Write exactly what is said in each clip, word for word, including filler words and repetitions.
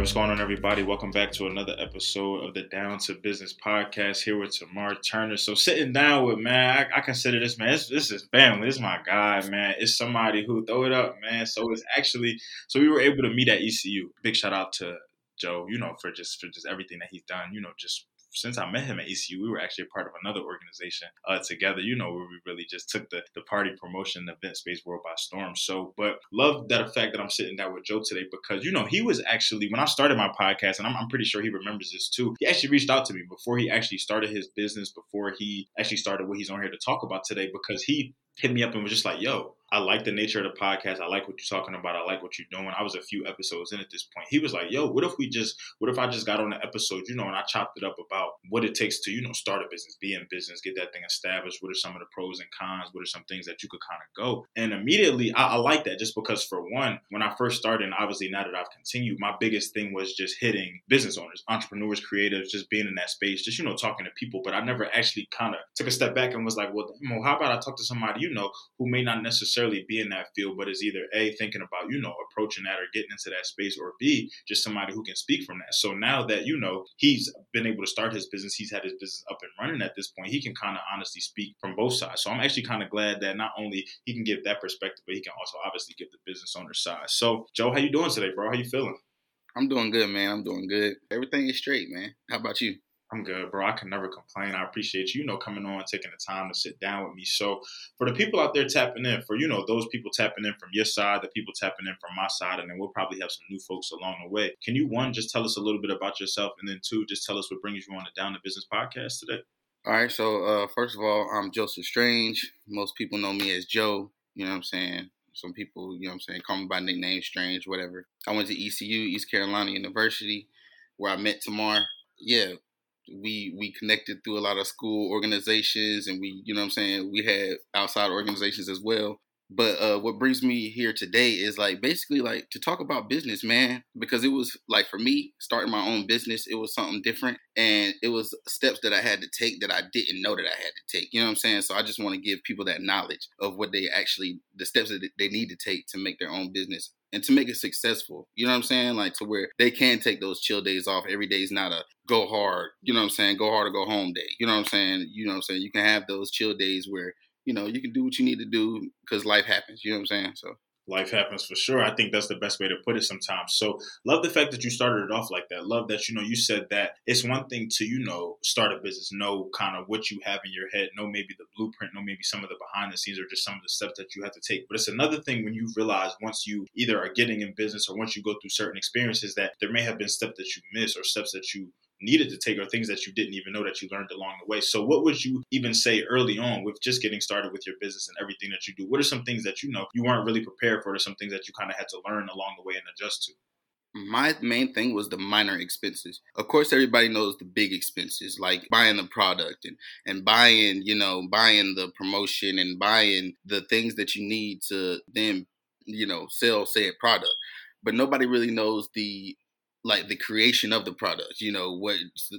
right, what's going on, everybody? Welcome back to another episode of the Down to Business podcast here with Tamar Turner. So sitting down with, man, I, I consider this, man, this, this is family. This is my guy, man. It's somebody who throw it up, man. So it's actually, so we were able to meet at E C U. Big shout out to Joe, you know, for just for just everything that he's done, you know, just since I met him at E C U, we were actually a part of another organization uh, together, you know, where we really just took the, the party promotion event space world by storm. So, but love that fact that I'm sitting down with Joe today because, you know, he was actually, when I started my podcast, and I'm, I'm pretty sure he remembers this too, he actually reached out to me before he actually started his business, before he actually started what he's on here to talk about today, because he hit me up and was just like, yo, I like the nature of the podcast. I like what you're talking about. I like what you're doing. I was a few episodes in at this point. He was like, yo, what if we just, what if I just got on an episode, you know, and I chopped it up about what it takes to, you know, start a business, be in business, get that thing established. What are some of the pros and cons? What are some things that you could kind of go? And immediately I, I like that just because for one, when I first started, and obviously now that I've continued, my biggest thing was just hitting business owners, entrepreneurs, creatives, just being in that space, just, you know, talking to people. But I never actually kind of took a step back and was like, well, how about I talk to somebody, you know, who may not necessarily be in that field, but is either A, thinking about, you know, approaching that or getting into that space, or B, just somebody who can speak from that. So now that, you know, he's been able to start his business, he's had his business up and running at this point, he can kind of honestly speak from both sides. So I'm actually kind of glad that not only he can give that perspective, but he can also obviously give the business owner side. So Joe, how you doing today, bro? How you feeling? I'm doing good, man. I'm doing good. Everything is straight, man. How about you? I'm good, bro. I can never complain. I appreciate you, you know, coming on, taking the time to sit down with me. So for the people out there tapping in, for, you know, those people tapping in from your side, the people tapping in from my side, and then we'll probably have some new folks along the way. Can you, one, just tell us a little bit about yourself? And then two, just tell us what brings you on the Down to Business podcast today. All right. So uh, first of all, I'm Joseph Strange. Most people know me as Joe. You know what I'm saying? Some people, you know what I'm saying, call me by nickname, Strange, whatever. I went to E C U, East Carolina University, where I met Tamar. Yeah. We we connected through a lot of school organizations, and we, you know what I'm saying, we had outside organizations as well. But uh, what brings me here today is like basically like to talk about business, man, because it was like for me starting my own business, it was something different. And it was steps that I had to take that I didn't know that I had to take. You know what I'm saying? So I just want to give people that knowledge of what they actually, the steps that they need to take to make their own business and to make it successful. You know what I'm saying? Like to where they can take those chill days off. Every day is not a go hard, you know what I'm saying? Go hard or go home day. You know what I'm saying? You know what I'm saying? You can have those chill days where, you know, you can do what you need to do because life happens. You know what I'm saying? So life happens for sure. I think that's the best way to put it sometimes. So love the fact that you started it off like that. Love that, you know, you said that it's one thing to, you know, start a business, know kind of what you have in your head, know maybe the blueprint, know maybe some of the behind the scenes or just some of the steps that you have to take. But it's another thing when you realize once you either are getting in business or once you go through certain experiences that there may have been steps that you missed or steps that you needed to take or things that you didn't even know that you learned along the way. So what would you even say early on with just getting started with your business and everything that you do? What are some things that, you know, you weren't really prepared for or some things that you kind of had to learn along the way and adjust to? My main thing was the minor expenses. Of course, everybody knows the big expenses, like buying the product and, and buying, you know, buying the promotion and buying the things that you need to then, you know, sell said product. But nobody really knows the like the creation of the product, you know, what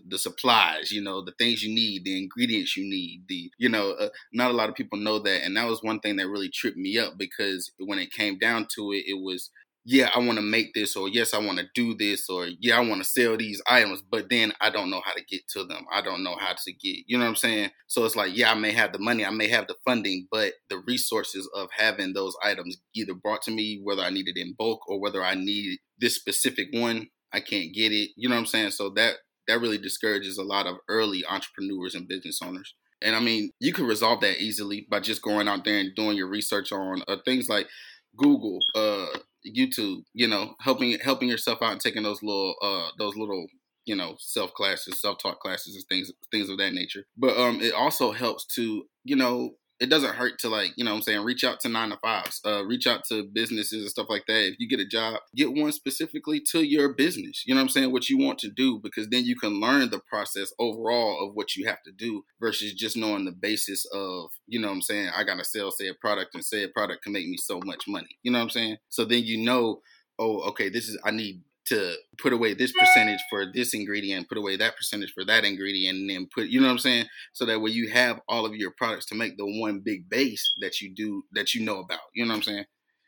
the supplies, you know, the things you need, the ingredients you need, the, you know, uh, not a lot of people know that. And that was one thing that really tripped me up because when it came down to it, it was, yeah, I want to make this, or yes, I want to do this, or yeah, I want to sell these items, but then I don't know how to get to them. I don't know how to get, you know what I'm saying? So it's like, yeah, I may have the money, I may have the funding, but the resources of having those items either brought to me, whether I need it in bulk or whether I need this specific one, I can't get it. You know what I'm saying? So that, that really discourages a lot of early entrepreneurs and business owners. And I mean, you can resolve that easily by just going out there and doing your research on uh, things like Google, uh, YouTube, you know, helping, helping yourself out and taking those little, uh, those little, you know, self classes, self-taught classes and things, things of that nature. But um, it also helps to, you know, it doesn't hurt to, like, you know what I'm saying, reach out to nine to fives, uh, reach out to businesses and stuff like that. If you get a job, get one specifically to your business. You know what I'm saying? What you want to do, because then you can learn the process overall of what you have to do versus just knowing the basis of, you know what I'm saying, I got to sell said product and said product can make me so much money. You know what I'm saying? So then you know, oh, okay, this is, I need to put away this percentage for this ingredient, put away that percentage for that ingredient, and then put, you know what I'm saying? So that way you have all of your products to make the one big base that you do, that you know about, you know what I'm saying?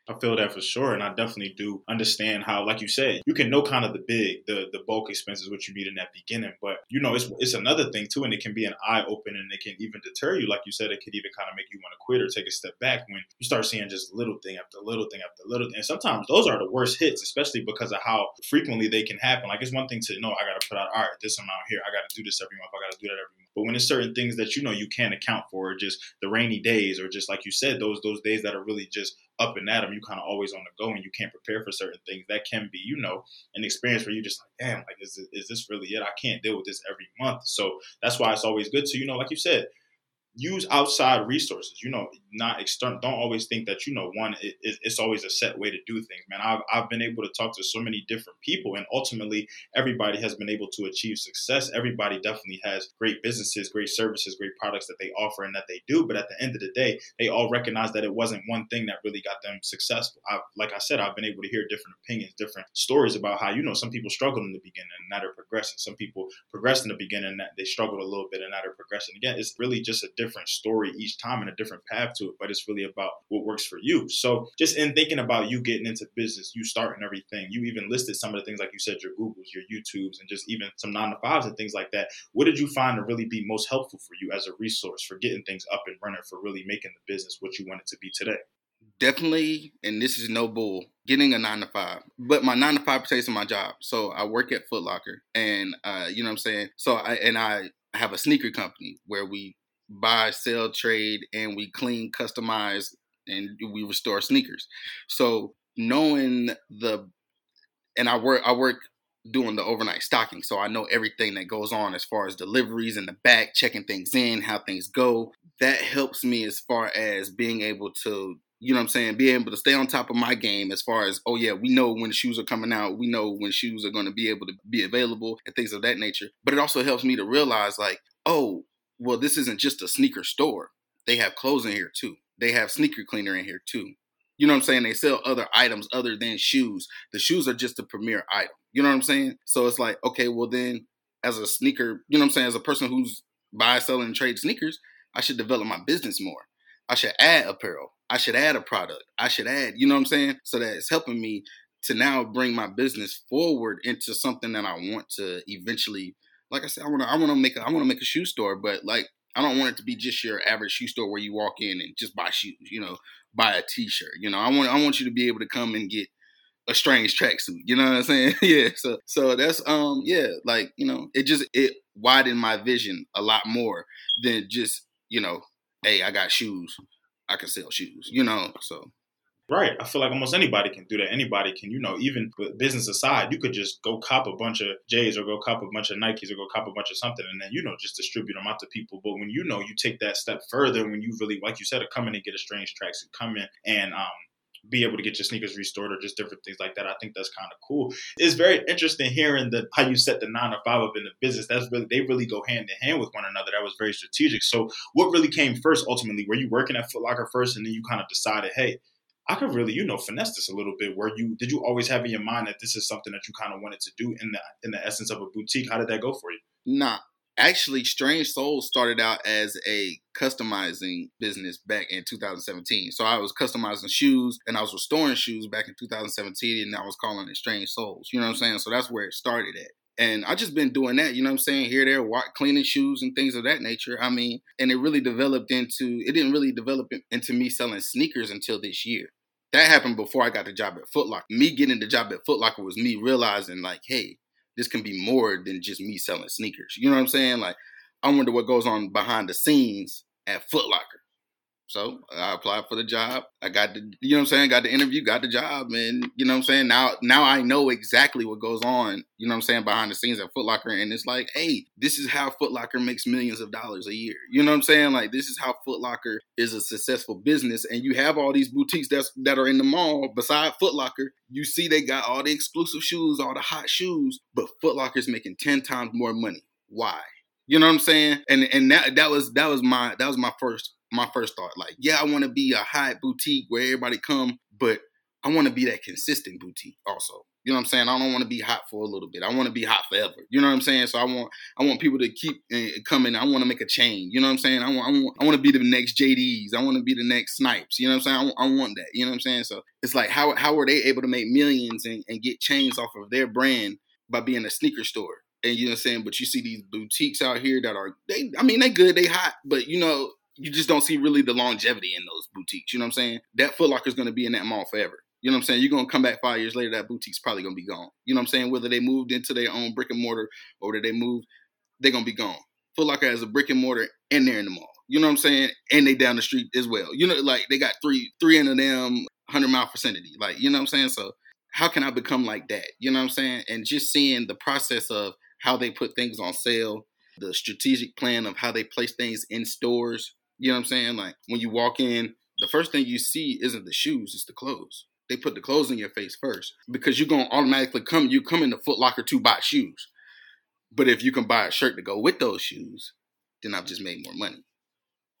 I feel that for sure. And I definitely do understand how, like you said, you can know kind of the big, the the bulk expenses, what you need in that beginning. But, you know, it's it's another thing, too. And it can be an eye opener, and it can even deter you. Like you said, it could even kind of make you want to quit or take a step back when you start seeing just little thing after little thing after little thing. And sometimes those are the worst hits, especially because of how frequently they can happen. Like, it's one thing to know I got to put out, all right, this amount here. I got to do this every month. I got to do that every month. But when it's certain things that, you know, you can't account for, or just the rainy days, or just like you said, those those days that are really just up and at them, you kind of always on the go and you can't prepare for certain things. That can be, you know, an experience where you're just like, damn, like, is this, is this really it? I can't deal with this every month. So that's why it's always good to, you know, like you said, use outside resources, you know, not external. Don't always think that, you know, one, it, it's always a set way to do things, man. I've, I've been able to talk to so many different people, and ultimately everybody has been able to achieve success. Everybody definitely has great businesses, great services, great products that they offer and that they do. But at the end of the day, they all recognize that it wasn't one thing that really got them successful. I've, like I said, I've been able to hear different opinions, different stories about how, you know, some people struggled in the beginning and now they're progressing. Some people progressed in the beginning and they struggled a little bit and now they're progressing again. It's really just a different different story each time and a different path to it, but it's really about what works for you. So just in thinking about you getting into business, you starting everything, you even listed some of the things, like you said, your Googles, your YouTubes, and just even some nine to fives and things like that. What did you find to really be most helpful for you as a resource for getting things up and running, for really making the business what you want it to be today? Definitely, and this is no bull, getting a nine to five. But my nine to five pertains to my job. So I work at Foot Locker, and uh, you know what I'm saying? So I, and I have a sneaker company where we buy, sell, trade, and we clean, customize, and we restore sneakers. So knowing the, and I work, I work doing the overnight stocking. So I know everything that goes on as far as deliveries in the back, checking things in, how things go. That helps me as far as being able to, you know what I'm saying, be able to stay on top of my game as far as, oh yeah, we know when shoes are coming out. We know when shoes are going to be able to be available and things of that nature. But it also helps me to realize like, oh, well, this isn't just a sneaker store. They have clothes in here too. They have sneaker cleaner in here too. You know what I'm saying? They sell other items other than shoes. The shoes are just the premier item. You know what I'm saying? So it's like, okay, well then as a sneaker, you know what I'm saying? As a person who's buy, selling, and trade sneakers, I should develop my business more. I should add apparel. I should add a product. I should add, you know what I'm saying? So that it's helping me to now bring my business forward into something that I want to eventually. Like I said, I want to, I want to make, a, I want to make a shoe store, but like, I don't want it to be just your average shoe store where you walk in and just buy shoes, you know, buy a t-shirt, you know, I want, I want you to be able to come and get a Strange tracksuit, you know what I'm saying? Yeah. So, so that's, um, yeah, like, you know, it just, it widened my vision a lot more than just, you know, hey, I got shoes, I can sell shoes, you know, so. Right. I feel like almost anybody can do that. Anybody can, you know, even business aside, you could just go cop a bunch of J's or go cop a bunch of Nikes or go cop a bunch of something and then, you know, just distribute them out to people. But when, you know, you take that step further, when you really, like you said, come in and get a Strange tracksuit, come in and um, be able to get your sneakers restored or just different things like that. I think that's kind of cool. It's very interesting hearing the how you set the nine to five up in the business. That's really, they really go hand in hand with one another. That was very strategic. So what really came first ultimately? Were you working at Foot Locker first and then you kind of decided, hey, I could really, you know, finesse this a little bit. Where you, did you always have in your mind that this is something that you kind of wanted to do in the in the essence of a boutique? How did that go for you? Nah, actually, Strange Souls started out as a customizing business back in two thousand seventeen. So I was customizing shoes and I was restoring shoes back in two thousand seventeen, and I was calling it Strange Souls. You know what I'm saying? So that's where it started at. And I just been doing that, you know what I'm saying, here, there, cleaning shoes and things of that nature. I mean, and it really developed into, it didn't really develop into me selling sneakers until this year. That happened before I got the job at Foot Locker. Me getting the job at Foot Locker was me realizing like, hey, this can be more than just me selling sneakers. You know what I'm saying? Like, I wonder what goes on behind the scenes at Foot Locker. So I applied for the job. I got the, you know what I'm saying, got the interview, got the job. And, you know what I'm saying, now now I know exactly what goes on, you know what I'm saying, behind the scenes at Foot Locker. And it's like, hey, this is how Foot Locker makes millions of dollars a year. You know what I'm saying? Like, this is how Foot Locker is a successful business. And you have all these boutiques that's, that are in the mall beside Foot Locker. You see they got all the exclusive shoes, all the hot shoes, but Foot Locker's making ten times more money. Why? You know what I'm saying? And and that that was that was my that was my first my first thought. Like, yeah, I want to be a high boutique where everybody come, but I want to be that consistent boutique also. You know what I'm saying? I don't want to be hot for a little bit. I want to be hot forever. You know what I'm saying? So I want I want people to keep coming. I want to make a chain. You know what I'm saying? I want I want, I want to be the next J Ds. I want to be the next Snipes. You know what I'm saying? I, I want that. You know what I'm saying? So it's like, how how are they able to make millions and, and get chains off of their brand by being a sneaker store? And you know what I'm saying? But you see these boutiques out here that are, they, I mean, they good, they hot, but you know, you just don't see really the longevity in those boutiques. You know what I'm saying? That Foot Locker is going to be in that mall forever. You know what I'm saying? You're going to come back five years later, that boutique's probably going to be gone. You know what I'm saying? Whether they moved into their own brick and mortar or they moved, they're going to be gone. Foot Locker has a brick and mortar and they're in the mall. You know what I'm saying? And they down the street as well. You know, like they got three, three in them one hundred mile vicinity. Like, you know what I'm saying? So how can I become like that? You know what I'm saying? And just seeing the process of how they put things on sale, the strategic plan of how they place things in stores. You know what I'm saying? Like when you walk in, the first thing you see isn't the shoes, it's the clothes. They put the clothes in your face first because you're going to automatically come. You come into Foot Locker to buy shoes. But if you can buy a shirt to go with those shoes, then I've just made more money.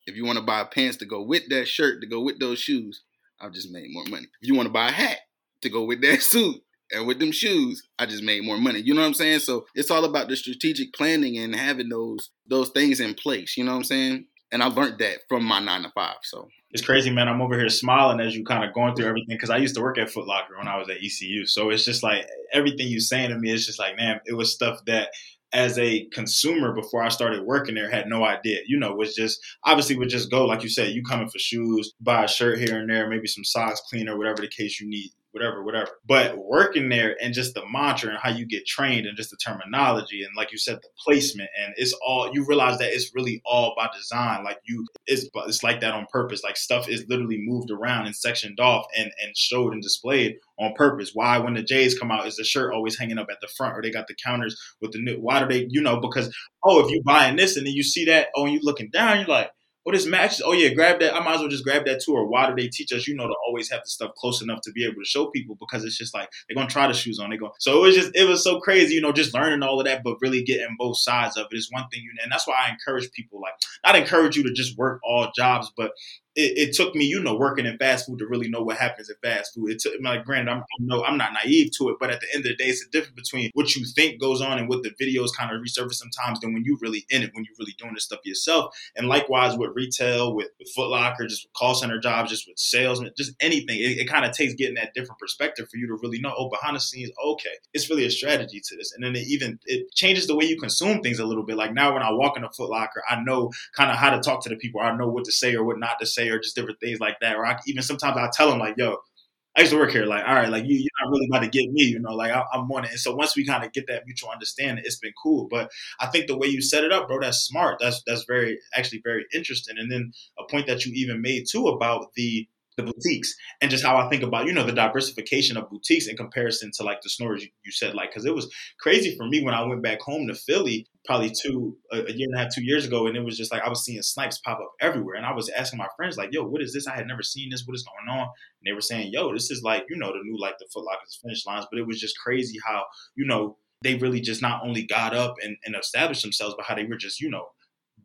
If you want to buy pants to go with that shirt, to go with those shoes, I've just made more money. If you want to buy a hat to go with that suit and with them shoes, I just made more money. You know what I'm saying? So it's all about the strategic planning and having those those things in place. You know what I'm saying? And I learned that from my nine to five. So it's crazy, man. I'm over here smiling as you kind of going through everything because I used to work at Foot Locker when I was at E C U. So it's just like everything you're saying to me is just like, man, it was stuff that as a consumer before I started working there had no idea. You know, was just obviously would just go like you said, you coming for shoes, buy a shirt here and there, maybe some socks, cleaner, whatever the case you need. Whatever, whatever. But working there and just the mantra and how you get trained and just the terminology and like you said, the placement and it's all, you realize that it's really all by design. Like you, it's it's like that on purpose. Like stuff is literally moved around and sectioned off and, and showed and displayed on purpose. Why when the J's come out, is the shirt always hanging up at the front or they got the counters with the new, why do they, you know, because, oh, if you buying this and then you see that, oh, and you looking down, you're like, oh, this matches. Oh, yeah, grab that. I might as well just grab that too. Or why do they teach us, you know, to always have the stuff close enough to be able to show people because it's just like they're going to try the shoes on. They're going. So it was just it was so crazy, you know, just learning all of that, but really getting both sides of it is one thing. You And that's why I encourage people, like not encourage you to just work all jobs, but It, it took me, you know, working in fast food to really know what happens in fast food. It took me, like, granted, I'm, no, I'm not naive to it, but at the end of the day, it's the difference between what you think goes on and what the videos kind of resurface sometimes than when you really in it, when you're really doing this stuff yourself. And likewise with retail, with, with Foot Locker, just with call center jobs, just with sales, just anything. It, it kind of takes getting that different perspective for you to really know, oh, behind the scenes, okay, it's really a strategy to this. And then it even, it changes the way you consume things a little bit. Like now when I walk in a Foot Locker, I know kind of how to talk to the people. I know what to say or what not to say. Or just different things like that. Or I, even sometimes I tell them like, yo, I used to work here. Like, all right, like you, you're not really about to get me, you know, like I, I'm on it. And so once we kind of get that mutual understanding, it's been cool. But I think the way you set it up, bro, that's smart. That's, that's very, actually very interesting. And then a point that you even made too about the, the boutiques and just how I think about, you know, the diversification of boutiques in comparison to like the snorers you, you said, like, cause it was crazy for me when I went back home to Philly, probably two, a year and a half, two years ago. And it was just like, I was seeing Snipes pop up everywhere. And I was asking my friends like, yo, what is this? I had never seen this. What is going on? And they were saying, yo, this is like, you know, the new, like the Foot Locker's Finish Lines, but it was just crazy how, you know, they really just not only got up and, and established themselves, but how they were just, you know,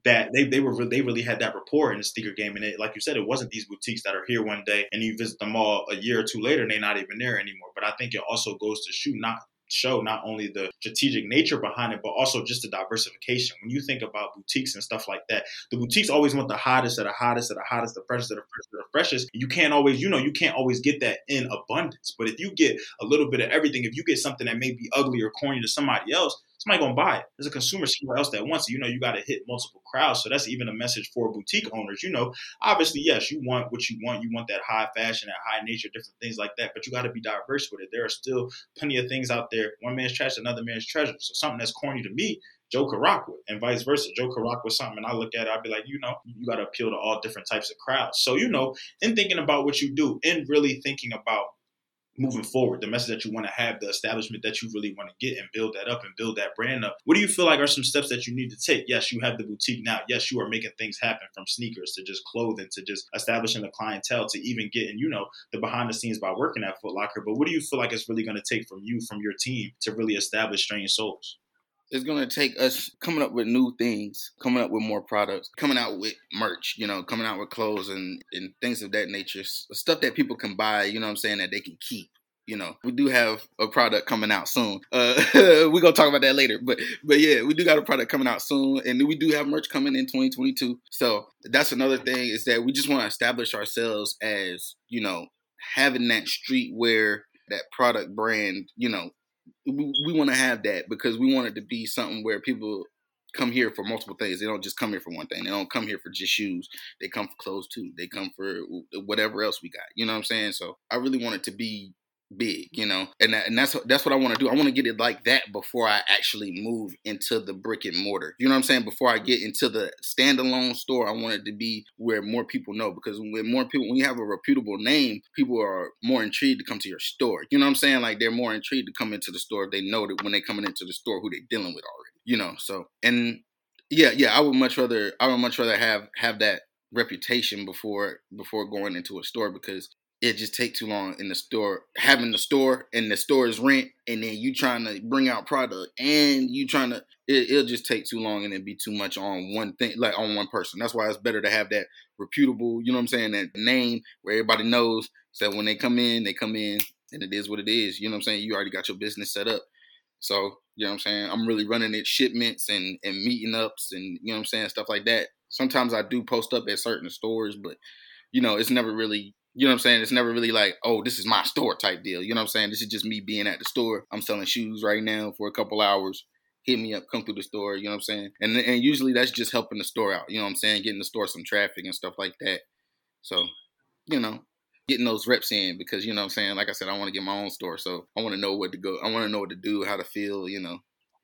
that they they were they really had that rapport in the sneaker game. And it, like you said, it wasn't these boutiques that are here one day and you visit them all a year or two later and they're not even there anymore. But I think it also goes to shoot not show not only the strategic nature behind it, but also just the diversification. When you think about boutiques and stuff like that, the boutiques always want the hottest of the hottest of the hottest, the freshest of the freshest of the freshest. You can't always, you know, you can't always get that in abundance. But if you get a little bit of everything, if you get something that may be ugly or corny to somebody else, somebody going to buy it. There's a consumer somewhere else that wants it. You know, you got to hit multiple crowds. So that's even a message for boutique owners. You know, obviously, yes, you want what you want. You want that high fashion, that high nature, different things like that. But you got to be diverse with it. There are still plenty of things out there. One man's trash, another man's treasure. So something that's corny to me, Joe could rock with, and vice versa. Joe could rock with something, and I look at it, I'd be like, you know, you got to appeal to all different types of crowds. So, you know, in thinking about what you do and really thinking about moving forward, the message that you want to have, the establishment that you really want to get and build that up and build that brand up. What do you feel like are some steps that you need to take? Yes, you have the boutique now. Yes, you are making things happen from sneakers to just clothing to just establishing the clientele to even getting, you know, the behind the scenes by working at Foot Locker. But what do you feel like it's really going to take from you, from your team to really establish Strange Souls? It's going to take us coming up with new things, coming up with more products, coming out with merch, you know, coming out with clothes and, and things of that nature, stuff that people can buy, you know what I'm saying, that they can keep. you know, we do have a product coming out soon. Uh, we're going to talk about that later. But but yeah, we do got a product coming out soon. And we do have merch coming in twenty twenty-two. So that's another thing, is that we just want to establish ourselves as, you know, having that streetwear, that product brand. You know, we, we want to have that because we want it to be something where people come here for multiple things. They don't just come here for one thing. They don't come here for just shoes. They come for clothes too. They come for whatever else we got. You know what I'm saying? So I really want it to be big, you know, and that, and that's that's what I want to do. I want to get it like that before I actually move into the brick and mortar. You know what I'm saying? Before I get into the standalone store, I want it to be where more people know, because when more people, when you have a reputable name, people are more intrigued to come to your store. You know what I'm saying? Like, they're more intrigued to come into the store if they know that when they're coming into the store who they're dealing with already. You know, so and yeah, yeah, I would much rather I would much rather have have that reputation before before going into a store, because it just takes too long in the store, having the store and the store's rent, and then you trying to bring out product and you trying to, it, it'll just take too long and it'd be too much on one thing, like on one person. That's why it's better to have that reputable, you know what I'm saying, that name where everybody knows, so when they come in, they come in and it is what it is. You know what I'm saying? You already got your business set up. So, you know what I'm saying? I'm really running it shipments and, and meeting ups and, you know what I'm saying, stuff like that. Sometimes I do post up at certain stores, but, you know, it's never really... You know what I'm saying? It's never really like, oh, this is my store type deal. You know what I'm saying? This is just me being at the store. I'm selling shoes right now for a couple hours. Hit me up, come through the store. You know what I'm saying? And and usually that's just helping the store out. You know what I'm saying? Getting the store some traffic and stuff like that. So, you know, getting those reps in, because, you know what I'm saying? Like I said, I want to get my own store. So I want to know what to go. I want to know what to do, how to feel, you know.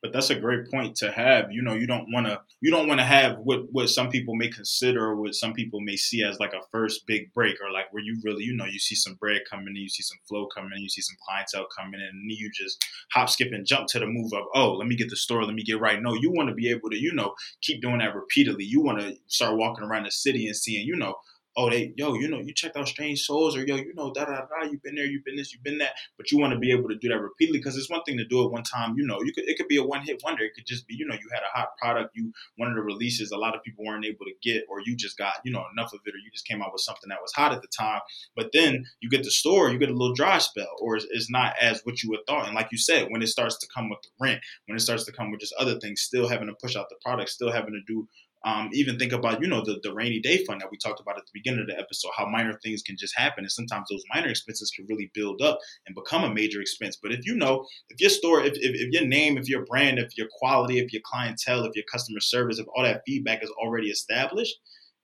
But that's a great point to have. You know, you don't want to you don't want to have what, what some people may consider or what some people may see as like a first big break, or like where you really, you know, you see some bread coming in, you see some flow coming in, you see some clientele coming in, and you just hop, skip and jump to the move of, oh, let me get the store. Let me get right. No, you want to be able to, you know, keep doing that repeatedly. You want to start walking around the city and seeing, you know, oh, they, yo, you know, you checked out Strange Souls, or yo, you know, da da da, you've been there, you've been this, you've been that. But you want to be able to do that repeatedly, because it's one thing to do it one time. You know, you could, it could be a one hit wonder. It could just be, you know, you had a hot product, you one of the releases a lot of people weren't able to get, or you just got, you know, enough of it, or you just came out with something that was hot at the time. But then you get the store, you get a little dry spell, or it's, it's not as what you would thought. And like you said, when it starts to come with the rent, when it starts to come with just other things, still having to push out the product, still having to do. Um, even think about, you know, the, the rainy day fund that we talked about at the beginning of the episode, how minor things can just happen. And sometimes those minor expenses can really build up and become a major expense. But if you know, if your store, if, if, if your name, if your brand, if your quality, if your clientele, if your customer service, if all that feedback is already established,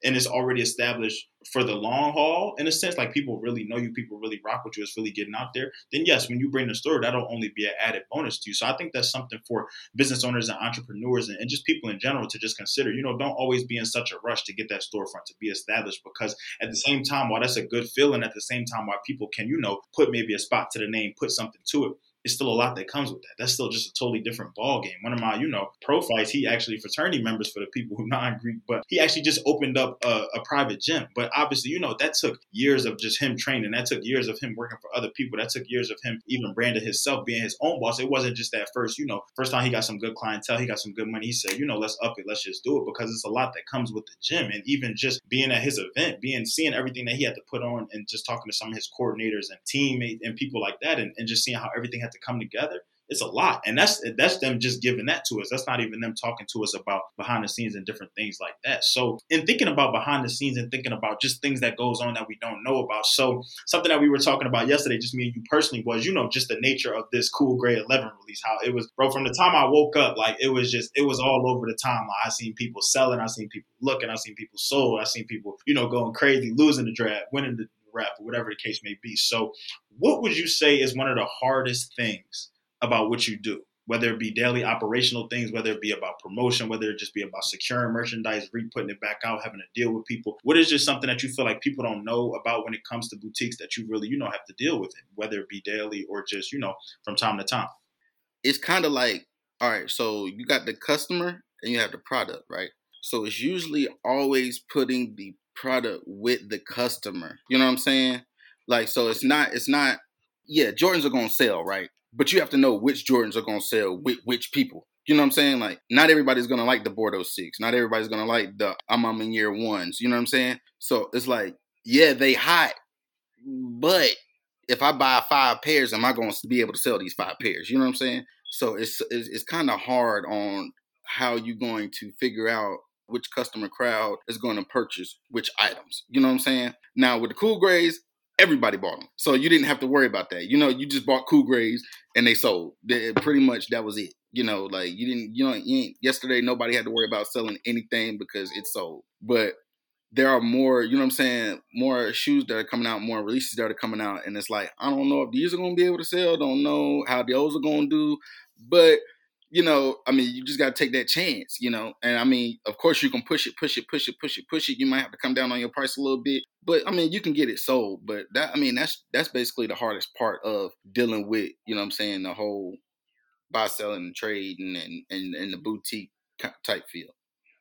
and it's already established for the long haul, in a sense, like people really know you, people really rock with you, it's really getting out there, then yes, when you bring the store, that'll only be an added bonus to you. So I think that's something for business owners and entrepreneurs and, and just people in general to just consider. You know, don't always be in such a rush to get that storefront to be established, because at the same time, while that's a good feeling, at the same time, while people can, you know, put maybe a spot to the name, put something to it, it's still a lot that comes with that. That's still just a totally different ball game. One of my, you know, pro fights, he actually fraternity members for the people who non-Greek, but he actually just opened up a, a private gym. But obviously, you know, that took years of just him training. That took years of him working for other people. That took years of him even branding himself, being his own boss. It wasn't just that first, you know, first time he got some good clientele, he got some good money. He said, you know, let's up it. Let's just do it, because it's a lot that comes with the gym. And even just being at his event, being, seeing everything that he had to put on, and just talking to some of his coordinators and teammates and people like that, and, and just seeing how everything had to come together, it's a lot. And that's that's them just giving that to us. That's not even them talking to us about behind the scenes and different things like that. So in thinking about behind the scenes and thinking about just things that goes on that we don't know about. So something that we were talking about yesterday, just me and you personally, was, you know, just the nature of this Cool Grey eleven release, how it was, bro, from the time I woke up, like it was just, it was all over the timeline. I seen people selling, I seen people looking, I seen people sold, I seen people, you know, going crazy, losing the draft, winning the rap, or whatever the case may be. So what would you say is one of the hardest things about what you do, whether it be daily operational things, whether it be about promotion, whether it just be about securing merchandise, re-putting it back out, having to deal with people? What is just something that you feel like people don't know about when it comes to boutiques that you really, you know, have to deal with it, whether it be daily or just, you know, from time to time? It's kind of like, all right, so you got the customer and you have the product, right? So it's usually always putting the product with the customer. You know what I'm saying? Like, so it's not, it's not, yeah, Jordans are going to sell, right? But you have to know which Jordans are going to sell with which people. You know what I'm saying? Like, not everybody's going to like the Bordeaux six. Not everybody's going to like the I'm, I'm in year ones. You know what I'm saying? So it's like, yeah, they hot, but if I buy five pairs, am I going to be able to sell these five pairs? You know what I'm saying? So it's it's, it's kind of hard on how you're going to figure out which customer crowd is going to purchase which items. You know what I'm saying? Now, with the Cool Greys, everybody bought them. So you didn't have to worry about that. You know, you just bought Cool Greys and they sold. They, pretty much that was it. You know, like you didn't, you know, you ain't, yesterday nobody had to worry about selling anything because it sold. But there are more, you know what I'm saying, more shoes that are coming out, more releases that are coming out. And it's like, I don't know if these are going to be able to sell. Don't know how those are going to do. But, you know, I mean, you just got to take that chance, you know. And, I mean, of course you can push it, push it, push it, push it, push it. You might have to come down on your price a little bit. But, I mean, you can get it sold. But, that I mean, that's that's basically the hardest part of dealing with, you know what I'm saying, the whole buy, selling, and trading and, and, and the boutique type feel.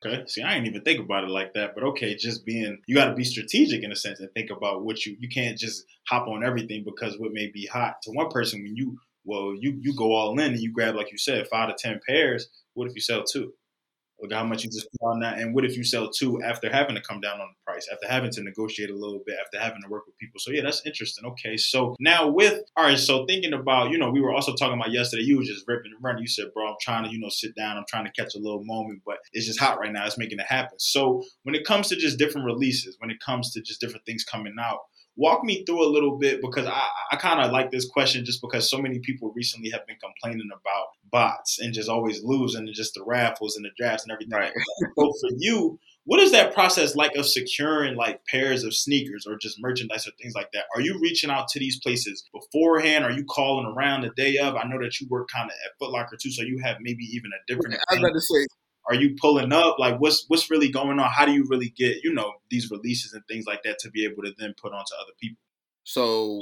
Okay. See, I didn't even think about it like that, but okay, just being, you got to be strategic in a sense and think about what you, you can't just hop on everything because what may be hot to one person when you, well, you, you go all in and you grab, like you said, five to ten pairs. What if you sell two? Look how much you just put on that. And what if you sell two after having to come down on the price, after having to negotiate a little bit, after having to work with people? So yeah, that's interesting. Okay. So now with, all right. So thinking about, you know, we were also talking about yesterday, you were just ripping and running. You said, bro, I'm trying to, you know, sit down. I'm trying to catch a little moment, but it's just hot right now. It's making it happen. So when it comes to just different releases, when it comes to just different things coming out, walk me through a little bit, because I, I kind of like this question just because so many people recently have been complaining about bots and just always losing and just the raffles and the drafts and everything. Right. So for you, what is that process like of securing like pairs of sneakers or just merchandise or things like that? Are you reaching out to these places beforehand? Are you calling around the day of? I know that you work kind of at Foot Locker too, so you have maybe even a different I was about to say. Are you pulling up? Like, what's what's really going on? How do you really get, you know, these releases and things like that to be able to then put on to other people? So,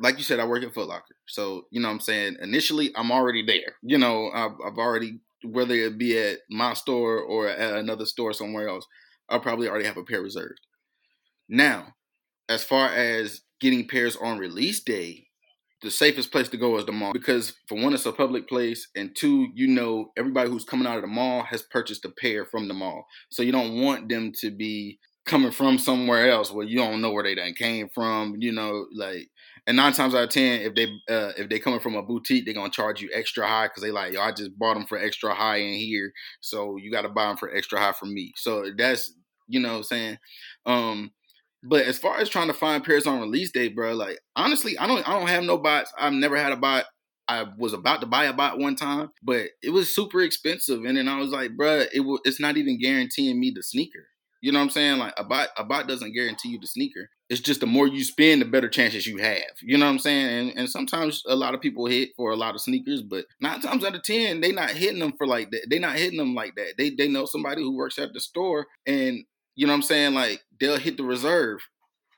like you said, I work at Foot Locker. So, you know what I'm saying? Initially, I'm already there. You know, I've, I've already, whether it be at my store or at another store somewhere else, I'll probably already have a pair reserved. Now, as far as getting pairs on release day, the safest place to go is the mall because, for one, it's a public place, and two, you know, everybody who's coming out of the mall has purchased a pair from the mall. So you don't want them to be coming from somewhere else where you don't know where they done came from, you know, like, and nine times out of ten, if they uh, if they coming from a boutique, they're going to charge you extra high because they like, yo, I just bought them for extra high in here, so you got to buy them for extra high from me. So that's, you know what I'm saying? Um, But as far as trying to find pairs on release day, bro, like, honestly, I don't I don't have no bots. I've never had a bot. I was about to buy a bot one time, but it was super expensive. And then I was like, bro, it w- it's not even guaranteeing me the sneaker. You know what I'm saying? Like, a bot, a bot doesn't guarantee you the sneaker. It's just the more you spend, the better chances you have. You know what I'm saying? And, and sometimes a lot of people hit for a lot of sneakers, but nine times out of ten, they not hitting them for like that. They not hitting them like that. They they know somebody who works at the store and, you know what I'm saying? Like, they'll hit the reserve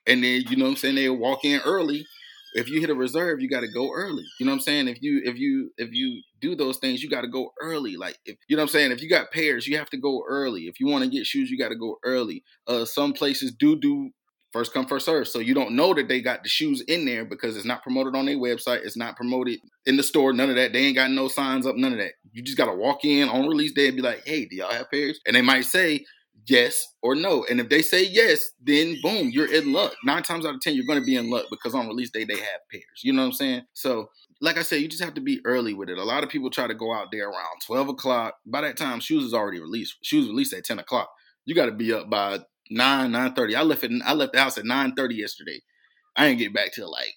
and then, you know what I'm saying? They'll walk in early. If you hit a reserve, you got to go early. You know what I'm saying? If you, if you, if you do those things, you got to go early. Like, if, you know what I'm saying? If you got pairs, you have to go early. If you want to get shoes, you got to go early. Uh, some places do do first come, first serve. So you don't know that they got the shoes in there because it's not promoted on their website. It's not promoted in the store. None of that. They ain't got no signs up. None of that. You just got to walk in on release day and be like, hey, do y'all have pairs? And they might say yes or no. And if they say yes, then boom, you're in luck. Nine times out of ten, you're going to be in luck because on release day, they have pairs. You know what I'm saying? So like I said, you just have to be early with it. A lot of people try to go out there around twelve o'clock. By that time, shoes is already released. Shoes released at ten o'clock. You got to be up by nine, nine thirty. I left it. I left the house at nine thirty yesterday. I didn't get back till like,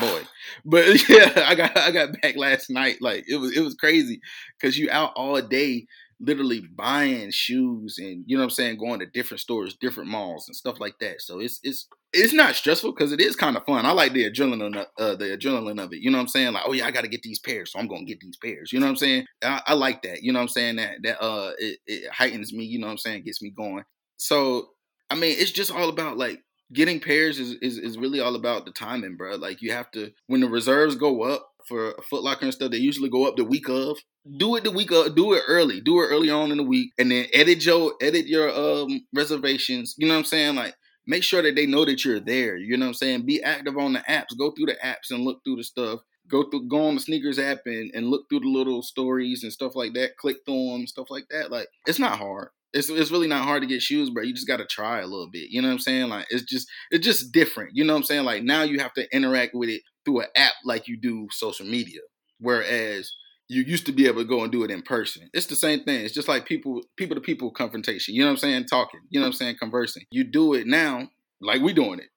boy. But yeah, I got I got back last night. Like it was, it was crazy because you out all day literally buying shoes and, you know what I'm saying, going to different stores, different malls and stuff like that. So it's it's it's not stressful because it is kind of fun. I like the adrenaline, uh, the adrenaline of it. You know what I'm saying? Like, oh yeah, I got to get these pairs, so I'm going to get these pairs. You know what I'm saying? I, I like that. You know what I'm saying? That that uh, it, it heightens me. You know what I'm saying? Gets me going. So, I mean, it's just all about like getting pairs is, is, is really all about the timing, bro. Like you have to, when the reserves go up for Foot Locker and stuff, they usually go up the week of. Do it the week of. Do it early. Do it early on in the week, and then edit your edit your um, reservations. You know what I'm saying? Like, make sure that they know that you're there. You know what I'm saying? Be active on the apps. Go through the apps and look through the stuff. Go through, go on the sneakers app and, and look through the little stories and stuff like that. Click through them, stuff like that. Like, it's not hard. It's it's really not hard to get shoes, bro. You just got to try a little bit. You know what I'm saying? Like, it's just it's just different. You know what I'm saying? Like, now you have to interact with it through an app like you do social media, whereas you used to be able to go and do it in person. It's the same thing. It's just like people people to people confrontation. You know what I'm saying? Talking. You know what I'm saying? Conversing. You do it now like we doing it.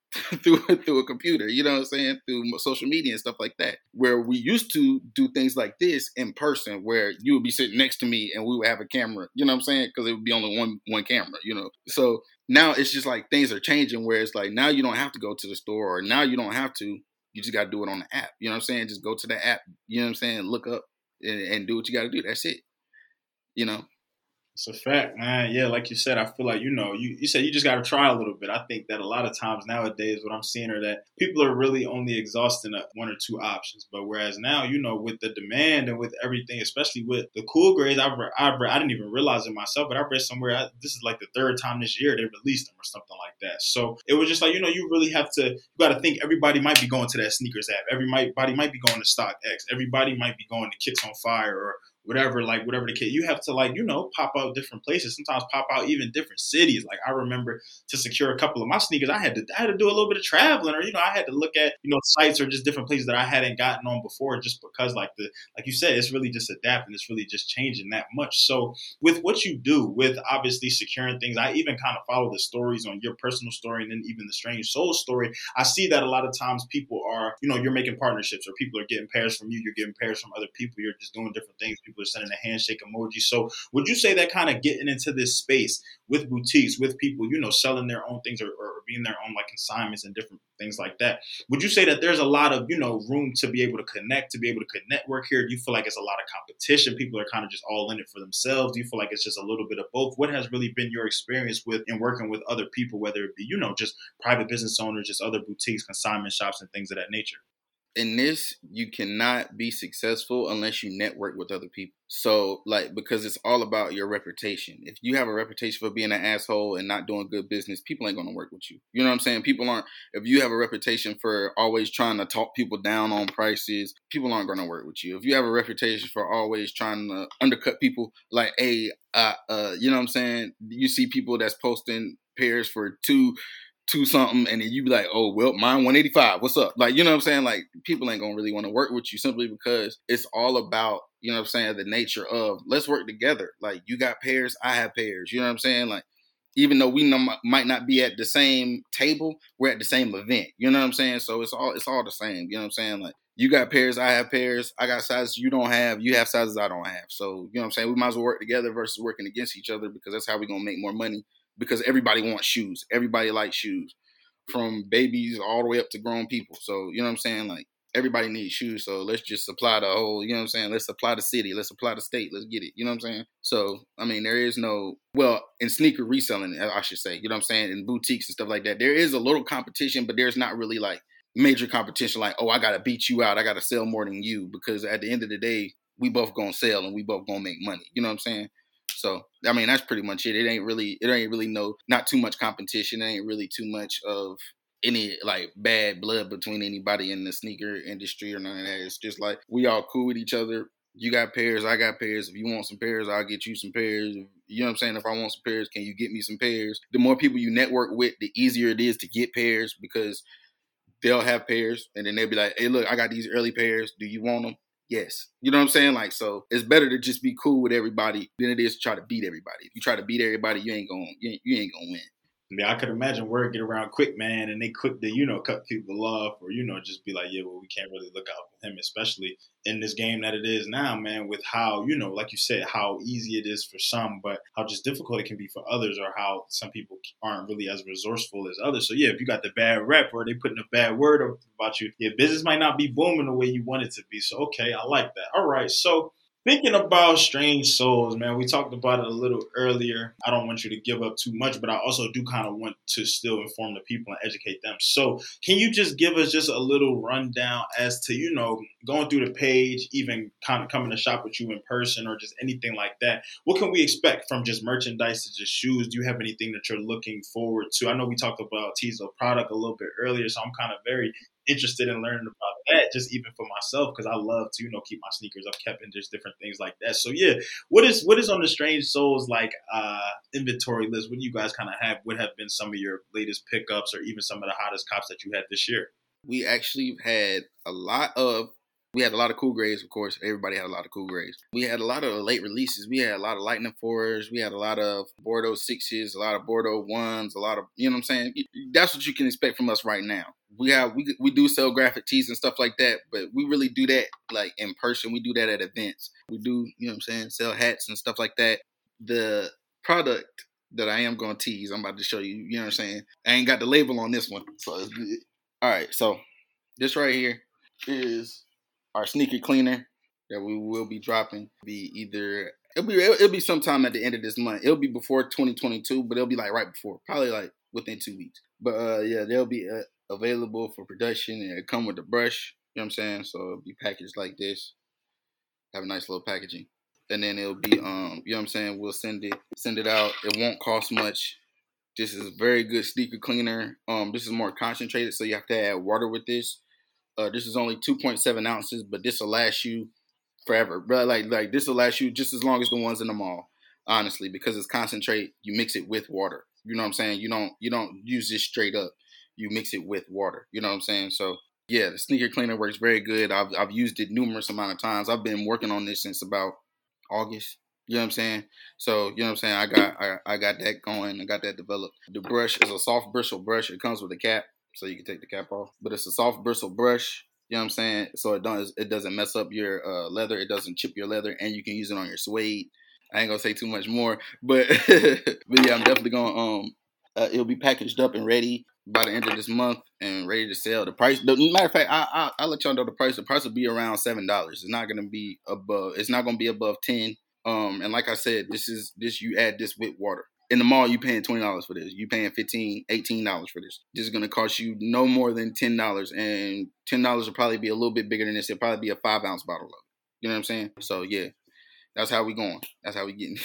through through a computer, you know what I'm saying? Through social media and stuff like that, where we used to do things like this in person, where you would be sitting next to me and we would have a camera, you know what I'm saying? Because it would be only one one camera, you know? So now it's just like things are changing where it's like now you don't have to go to the store, or now you don't have to, you just got to do it on the app. You know what I'm saying? Just go to the app, you know what I'm saying? Look up and, and do what you got to do. That's it, you know? It's a fact, man. Yeah, like you said, I feel like, you know, you, you said you just got to try a little bit. I think that a lot of times nowadays what I'm seeing are that people are really only exhausting one or two options. But whereas now, you know, with the demand and with everything, especially with the Cool Greys, I've read, I've read, I didn't even realize it myself, but I read somewhere, I, this is like the third time this year they released them or something like that. So it was just like, you know, you really have to, you got to think everybody might be going to that sneakers app. Everybody might be going to StockX. Everybody might be going to Kicks on Fire or whatever, like whatever the case, you have to like, you know, pop out different places, sometimes pop out even different cities. Like I remember to secure a couple of my sneakers, I had to, I had to do a little bit of traveling, or, you know, I had to look at, you know, sites or just different places that I hadn't gotten on before, just because like the, like you said, it's really just adapting. It's really just changing that much. So with what you do with obviously securing things, I even kind of follow the stories on your personal story and then even the Strange Souls story. I see that a lot of times people are, you know, you're making partnerships or people are getting pairs from you, you're getting pairs from other people, you're just doing different things. People are sending a handshake emoji. So would you say that kind of getting into this space with boutiques, with people, you know, selling their own things or, or being their own like consignments and different things like that, would you say that there's a lot of, you know, room to be able to connect, to be able to network here? Do you feel like it's a lot of competition? People are kind of just all in it for themselves. Do you feel like it's just a little bit of both? What has really been your experience with and working with other people, whether it be, you know, just private business owners, just other boutiques, consignment shops and things of that nature? In this, you cannot be successful unless you network with other people. So, like, because it's all about your reputation. If you have a reputation for being an asshole and not doing good business, people ain't going to work with you. You know what I'm saying? People aren't, if you have a reputation for always trying to talk people down on prices, people aren't going to work with you. If you have a reputation for always trying to undercut people, like, hey, uh, uh, you know what I'm saying? You see people that's posting pairs for two to something, and then you be like, oh, well, mine one eighty-five, what's up? Like, you know what I'm saying? Like, people ain't gonna really want to work with you simply because it's all about, you know what I'm saying, the nature of, let's work together. Like, you got pairs, I have pairs, you know what I'm saying? Like, even though we know, might not be at the same table, we're at the same event, you know what I'm saying? So it's all, it's all the same, you know what I'm saying? Like, you got pairs, I have pairs, I got sizes you don't have, you have sizes I don't have. So, you know what I'm saying? We might as well work together versus working against each other, because that's how we gonna make more money. Because everybody wants shoes. Everybody likes shoes, from babies all the way up to grown people. So, you know what I'm saying? Like, everybody needs shoes. So let's just supply the whole, you know what I'm saying? Let's supply the city. Let's supply the state. Let's get it. You know what I'm saying? So, I mean, there is no, well, in sneaker reselling, I should say, you know what I'm saying? In boutiques and stuff like that, there is a little competition, but there's not really like major competition. Like, oh, I got to beat you out. I got to sell more than you, because at the end of the day, we both going to sell and we both going to make money. You know what I'm saying? So, I mean, that's pretty much it. It ain't really, it ain't really no, not too much competition. It ain't really too much of any like bad blood between anybody in the sneaker industry or none of that. It's just like, we all cool with each other. You got pairs, I got pairs. If you want some pairs, I'll get you some pairs. You know what I'm saying? If I want some pairs, can you get me some pairs? The more people you network with, the easier it is to get pairs, because they'll have pairs and then they'll be like, hey, look, I got these early pairs. Do you want them? Yes. You know what I'm saying? Like, so it's better to just be cool with everybody than it is to try to beat everybody. If you try to beat everybody, you ain't going, you ain't, you ain't going to win. Yeah, I could imagine word get around quick, man, and they quick to, you know, cut people off or, you know, just be like, yeah, well, we can't really look out for him, especially in this game that it is now, man, with how, you know, like you said, how easy it is for some, but how just difficult it can be for others, or how some people aren't really as resourceful as others. So, yeah, if you got the bad rep or they putting a bad word about you, yeah, business might not be booming the way you want it to be. So, okay, I like that. All right, so thinking about Strange Souls, man, we talked about it a little earlier. I don't want you to give up too much, but I also do kind of want to still inform the people and educate them. So can you just give us just a little rundown as to, you know, going through the page, even kind of coming to shop with you in person or just anything like that? What can we expect from just merchandise to just shoes? Do you have anything that you're looking forward to? I know we talked about Tizo product a little bit earlier, so I'm kind of very interested in learning about that, just even for myself, because I love to, you know, keep my sneakers up kept and just different things like that. So yeah, what is what is on the Strange Souls like uh, inventory list? What do you guys kind of have? What have been some of your latest pickups or even some of the hottest cops that you had this year? We actually had a lot of we had a lot of Cool Greys, of course. Everybody had a lot of Cool Greys. We had a lot of late releases. We had a lot of Lightning Fours. We had a lot of Bordeaux Sixes, a lot of Bordeaux Ones, a lot of, you know what I'm saying? That's what you can expect from us right now. We have we we do sell graphic tees and stuff like that, but we really do that like in person. We do that at events. We do, you know what I'm saying, sell hats and stuff like that. The product that I am going to tease, I'm about to show you, you know what I'm saying? I ain't got the label on this one. So it's good. All right, so this right here is our sneaker cleaner that we will be dropping. Be either it'll be it'll, it'll be sometime at the end of this month. It'll be before twenty twenty-two, but it'll be like right before, probably like within two weeks. But uh, yeah, they'll be uh, available for production, and it'll come with the brush. You know what I'm saying? So it'll be packaged like this. Have a nice little packaging, and then it'll be um, you know what I'm saying? We'll send it send it out. It won't cost much. This is a very good sneaker cleaner. Um, this is more concentrated, so you have to add water with this. Uh, this is only two point seven ounces, but this will last you forever. But like, like this will last you just as long as the ones in the mall, honestly, because it's concentrate. You mix it with water. You know what I'm saying? You don't you don't use this straight up. You mix it with water. You know what I'm saying? So yeah, the sneaker cleaner works very good. I've I've used it numerous amount of times. I've been working on this since about August. You know what I'm saying? So, you know what I'm saying? I got I, I got that going. I got that developed. The brush is a soft bristle brush. It comes with a cap, so you can take the cap off. But it's a soft bristle brush. You know what I'm saying? So it don't it doesn't mess up your uh, leather. It doesn't chip your leather, and you can use it on your suede. I ain't gonna say too much more, but but yeah, I'm definitely gonna um uh, it'll be packaged up and ready by the end of this month and ready to sell. The price, the, matter of fact, I, I I'll let y'all know the price. The price will be around seven dollars. It's not gonna be above. It's not gonna be above ten. Um, and like I said, this is this you add this with water. In the mall, you paying twenty dollars for this. You paying fifteen dollars, eighteen dollars for this. This is going to cost you no more than ten dollars, and ten dollars will probably be a little bit bigger than this. It'll probably be a five ounce bottle of it. You know what I'm saying? So yeah, that's how we going. That's how we getting.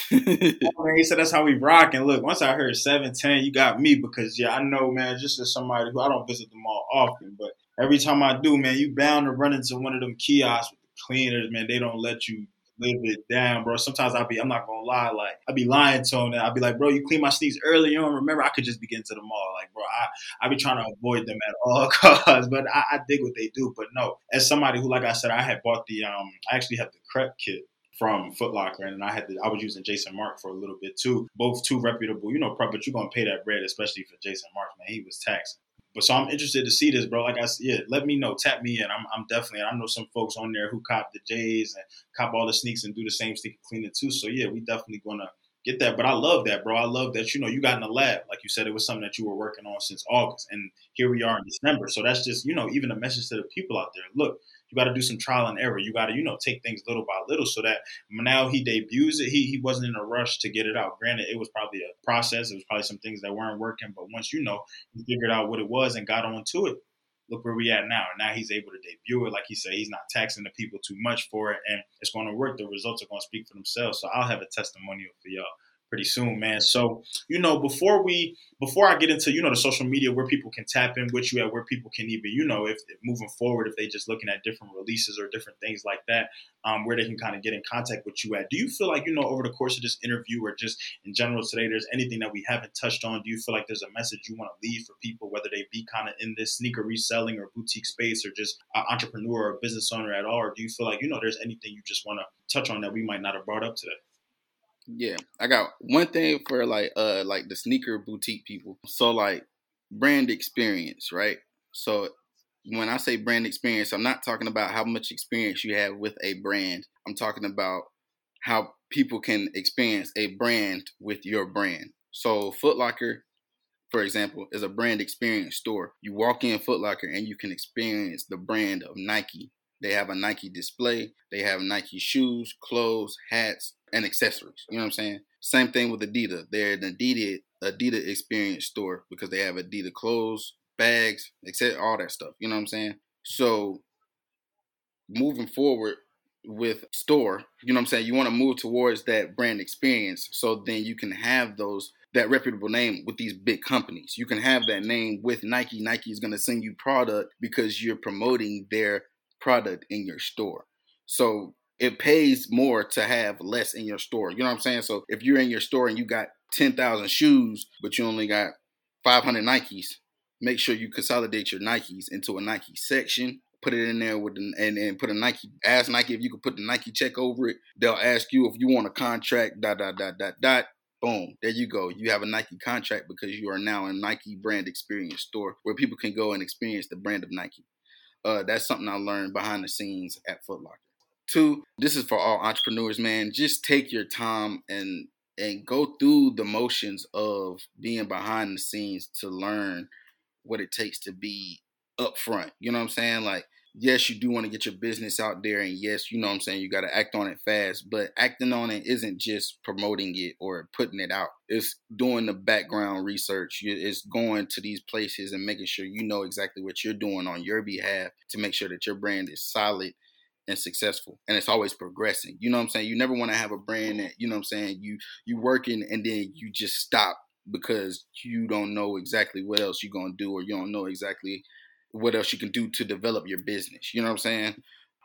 Oh, man, so that's how we rocking. Look, once I heard seven ten, you got me, because yeah, I know, man, just as somebody who I don't visit the mall often, but every time I do, man, you bound to run into one of them kiosks with the cleaners, man. They don't let you live it down, bro. Sometimes I'll be, I'm not gonna lie, like, I'll be lying to him. I'll be like, bro, you clean my sneaks early. You don't remember? I could just be getting to the mall. Like, bro, I, I be trying to avoid them at all costs, but I, I dig what they do. But no, as somebody who, like I said, I had bought the, um, I actually have the Crep kit from Foot Locker, and I had to, I was using Jason Mark for a little bit too. Both two reputable, you know, prep, but you're gonna pay that bread, especially for Jason Mark, man. He was taxing. But so I'm interested to see this, bro. Like I said, yeah, let me know. Tap me in. I'm I'm definitely, I know some folks on there who cop the J's and cop all the sneaks and do the same sneaker cleaning too. So yeah, we definitely going to get that. But I love that, bro. I love that, you know, you got in the lab. Like you said, it was something that you were working on since August. And here we are in December. So that's just, you know, even a message to the people out there. Look, you got to do some trial and error. You got to, you know, take things little by little, so that now he debuts it. He he wasn't in a rush to get it out. Granted, it was probably a process. It was probably some things that weren't working. But once, you know, he figured out what it was and got on to it, look where we at now. And now he's able to debut it. Like he said, he's not taxing the people too much for it. And it's going to work. The results are going to speak for themselves. So I'll have a testimonial for y'all pretty soon, man. So, you know, before we, before I get into, you know, the social media, where people can tap in with you at, where people can even, you know, if moving forward, if they just looking at different releases or different things like that, um, where they can kind of get in contact with you at. Do you feel like, you know, over the course of this interview or just in general today, there's anything that we haven't touched on? Do you feel like there's a message you want to leave for people, whether they be kind of in this sneaker reselling or boutique space, or just an entrepreneur or business owner at all? Or do you feel like, you know, there's anything you just want to touch on that we might not have brought up today? Yeah, I got one thing for like uh like the sneaker boutique people. So like brand experience, right? So when I say brand experience, I'm not talking about how much experience you have with a brand. I'm talking about how people can experience a brand with your brand. So Foot Locker, for example, is a brand experience store. You walk in Foot Locker and you can experience the brand of Nike. They have a Nike display. They have Nike shoes, clothes, hats, and accessories. You know what I'm saying? Same thing with Adidas. They're an Adidas, Adidas experience store, because they have Adidas clothes, bags, et cetera, all that stuff. You know what I'm saying? So moving forward with store, you know what I'm saying? You want to move towards that brand experience, so then you can have those, that reputable name with these big companies. You can have that name with Nike. Nike is going to send you product because you're promoting their product in your store. So it pays more to have less in your store. You know what I'm saying? So if you're in your store and you got ten thousand shoes, but you only got five hundred Nikes, make sure you consolidate your Nikes into a Nike section. Put it in there with an, and, and put a Nike, ask Nike if you can put the Nike check over it. They'll ask you if you want a contract, dot, dot, dot, dot, dot. Boom. There you go. You have a Nike contract because you are now a Nike brand experience store where people can go and experience the brand of Nike. Uh, that's something I learned behind the scenes at Foot Locker. Two, this is for all entrepreneurs, man. Just take your time and and go through the motions of being behind the scenes to learn what it takes to be upfront. You know what I'm saying? Like, yes, you do want to get your business out there, and yes, you know what I'm saying, you got to act on it fast, but acting on it isn't just promoting it or putting it out. It's doing the background research. It's going to these places and making sure you know exactly what you're doing on your behalf to make sure that your brand is solid and successful, and it's always progressing. You know what I'm saying? You never want to have a brand that, you know what I'm saying, you you working and then you just stop because you don't know exactly what else you're going to do, or you don't know exactly what else you can do to develop your business. You know what I'm saying?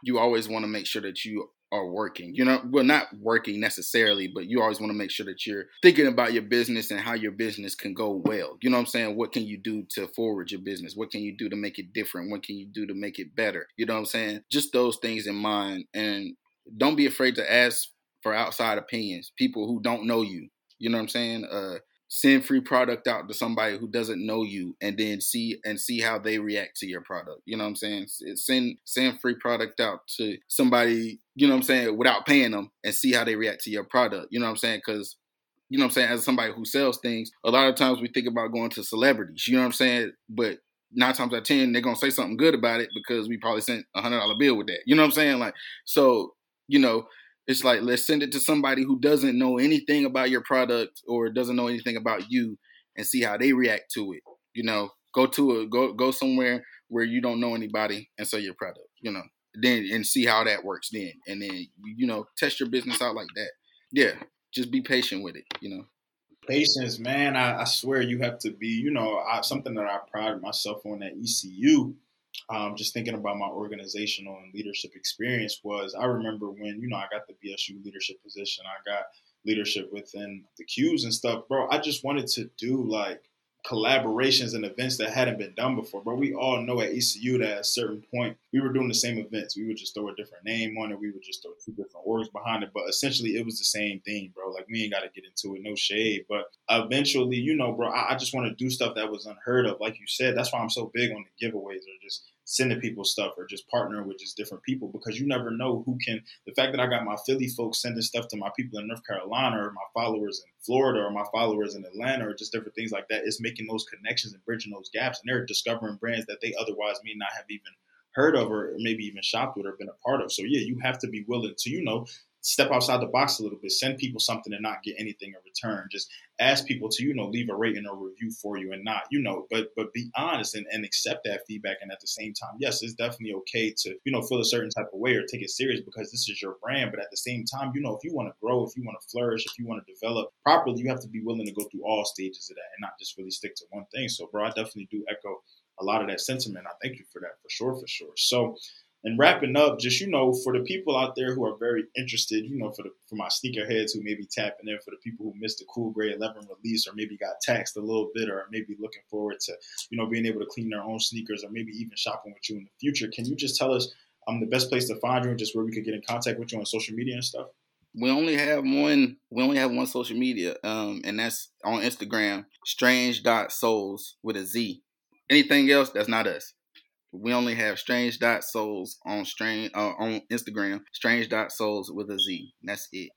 You always want to make sure that you are working. You know, well, not working necessarily, but you always want to make sure that you're thinking about your business and how your business can go well. You know what I'm saying? What can you do to forward your business? What can you do to make it different? What can you do to make it better? You know what I'm saying? Just those things in mind. And don't be afraid to ask for outside opinions, people who don't know you. You know what I'm saying? Uh, send free product out to somebody who doesn't know you, and then see and see how they react to your product. You know what I'm saying? Send send free product out to somebody, you know what I'm saying, without paying them, and see how they react to your product. You know what I'm saying? Because, you know what I'm saying, as somebody who sells things, a lot of times we think about going to celebrities. You know what I'm saying? But nine times out of ten, they're going to say something good about it because we probably sent a one hundred dollar bill with that. You know what I'm saying? Like, so, you know, it's like, let's send it to somebody who doesn't know anything about your product or doesn't know anything about you, and see how they react to it. You know, go to a go go somewhere where you don't know anybody and sell your product, you know, then and see how that works then. And then, you know, test your business out like that. Yeah. Just be patient with it, you know. Patience, man. I, I swear you have to be, you know, I, something that I pride myself on at E C U. Um, just thinking about my organizational and leadership experience was, I remember when, you know, I got the B S U leadership position, I got leadership within the Qs and stuff, bro. I just wanted to do like collaborations and events that hadn't been done before, bro. We all know at E C U that at a certain point we were doing the same events. We would just throw a different name on it. We would just throw two different orgs behind it, but essentially it was the same thing, bro. Like, we ain't got to get into it, no shade, but eventually, you know, bro, I, I just want to do stuff that was unheard of. Like you said, that's why I'm so big on the giveaways, or just sending people stuff, or just partnering with just different people, because you never know who can. The fact that I got my Philly folks sending stuff to my people in North Carolina, or my followers in Florida, or my followers in Atlanta, or just different things like that, it's making those connections and bridging those gaps. And they're discovering brands that they otherwise may not have even heard of, or maybe even shopped with, or been a part of. So yeah, you have to be willing to, you know, step outside the box a little bit, send people something and not get anything in return. Just ask people to, you know, leave a rating or review for you, and not, you know, but but be honest and, and accept that feedback. And at the same time, yes, it's definitely okay to, you know, feel a certain type of way or take it serious because this is your brand. But at the same time, you know, if you want to grow, if you want to flourish, if you want to develop properly, you have to be willing to go through all stages of that and not just really stick to one thing. So, bro, I definitely do echo a lot of that sentiment. I thank you for that, for sure, for sure. So, and wrapping up, just, you know, for the people out there who are very interested, you know, for the, for my sneakerheads who may be tapping in, for the people who missed the Cool Grey eleven release, or maybe got taxed a little bit, or maybe looking forward to, you know, being able to clean their own sneakers, or maybe even shopping with you in the future, can you just tell us um, the best place to find you, and just where we could get in contact with you on social media and stuff? We only have one. We only have one social media, um, and that's on Instagram, strange dot souls with a Z. Anything else, that's not us. We only have strange dot souls on strange uh, on Instagram, strange dot souls with a Z. That's it.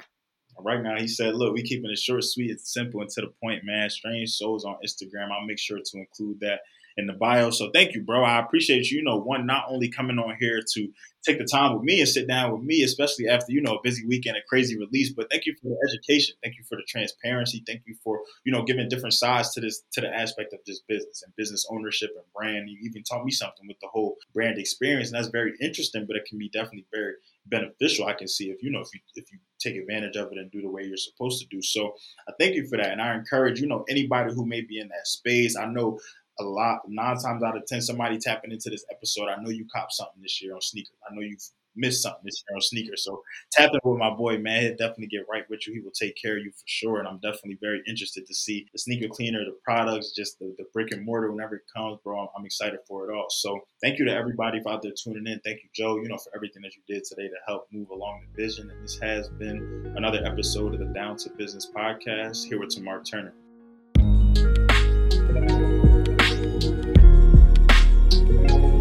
Right now, he said, look, we keeping it short, sweet, and simple, and to the point, man. Strange Souls on Instagram. I'll make sure to include that in the bio. So thank you, bro. I appreciate you, you know, one, not only coming on here to take the time with me and sit down with me, especially after, you know, a busy weekend, a crazy release, but thank you for the education. Thank you for the transparency. Thank you for, you know, giving different sides to this, to the aspect of just business and business ownership and brand. You even taught me something with the whole brand experience, and that's very interesting, but it can be definitely very beneficial. I can see if, you know, if you, if you take advantage of it and do the way you're supposed to do. So I thank you for that. And I encourage, you know, anybody who may be in that space. I know a a lot, nine times out of ten, somebody tapping into this episode, I know you copped something this year on sneakers. I know you've missed something this year on sneakers. So tap in with my boy, man. He'll definitely get right with you. He will take care of you for sure. And I'm definitely very interested to see the sneaker cleaner, the products, just the, the brick and mortar whenever it comes, bro. I'm, I'm excited for it all. So thank you to everybody out there tuning in. Thank you, Joe, you know, for everything that you did today to help move along the vision. And this has been another episode of the Down to Business podcast here with Tamar Turner.